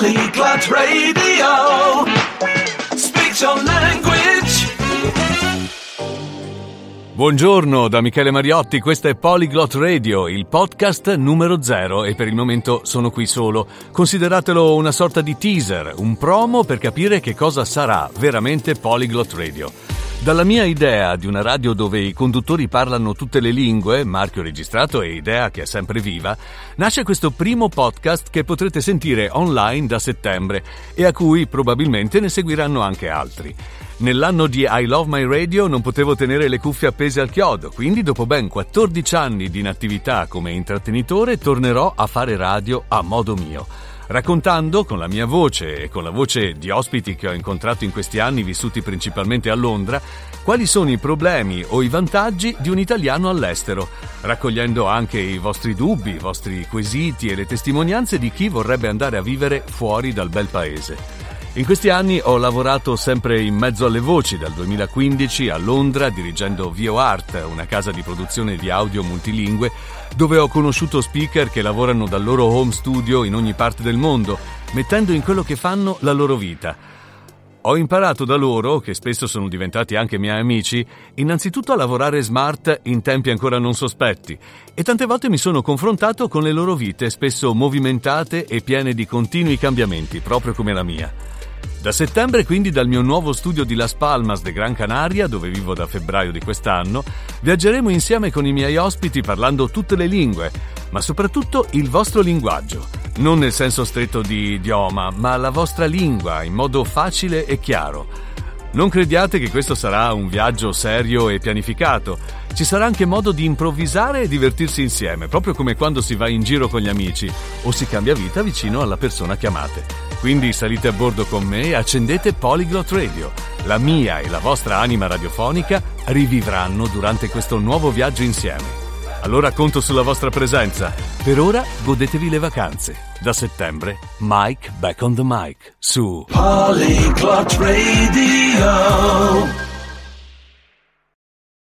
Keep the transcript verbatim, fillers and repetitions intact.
Polyglot Radio. Speak your language. Buongiorno da Michele Mariotti, questo è Polyglot Radio, il podcast numero zero e per il momento sono qui solo. Consideratelo una sorta di teaser, un promo per capire che cosa sarà veramente Polyglot Radio. Dalla mia idea di una radio dove i conduttori parlano tutte le lingue, marchio registrato e idea che è sempre viva, nasce questo primo podcast che potrete sentire online da settembre e a cui probabilmente ne seguiranno anche altri. Nell'anno di I Love My Radio non potevo tenere le cuffie appese al chiodo, quindi dopo ben quattordici anni di inattività come intrattenitore tornerò a fare radio a modo mio, raccontando con la mia voce e con la voce di ospiti che ho incontrato in questi anni vissuti principalmente a Londra, quali sono i problemi o i vantaggi di un italiano all'estero, raccogliendo anche i vostri dubbi, i vostri quesiti e le testimonianze di chi vorrebbe andare a vivere fuori dal bel paese. In questi anni ho lavorato sempre in mezzo alle voci, dal duemilaquindici a Londra dirigendo Vio Art, una casa di produzione di audio multilingue, dove ho conosciuto speaker che lavorano dal loro home studio in ogni parte del mondo, mettendo in quello che fanno la loro vita. Ho imparato da loro, che spesso sono diventati anche miei amici, innanzitutto a lavorare smart in tempi ancora non sospetti, e tante volte mi sono confrontato con le loro vite, spesso movimentate e piene di continui cambiamenti, proprio come la mia. Da settembre, quindi, dal mio nuovo studio di Las Palmas de Gran Canaria, dove vivo da febbraio di quest'anno, viaggeremo insieme con i miei ospiti parlando tutte le lingue, ma soprattutto il vostro linguaggio. Non nel senso stretto di idioma, ma la vostra lingua, in modo facile e chiaro. Non crediate che questo sarà un viaggio serio e pianificato. Ci sarà anche modo di improvvisare e divertirsi insieme, proprio come quando si va in giro con gli amici o si cambia vita vicino alla persona che amate. Quindi salite a bordo con me e accendete Polyglot Radio. La mia e la vostra anima radiofonica rivivranno durante questo nuovo viaggio insieme. Allora conto sulla vostra presenza. Per ora godetevi le vacanze. Da settembre, Mike Back on the Mic su Polyglot Radio.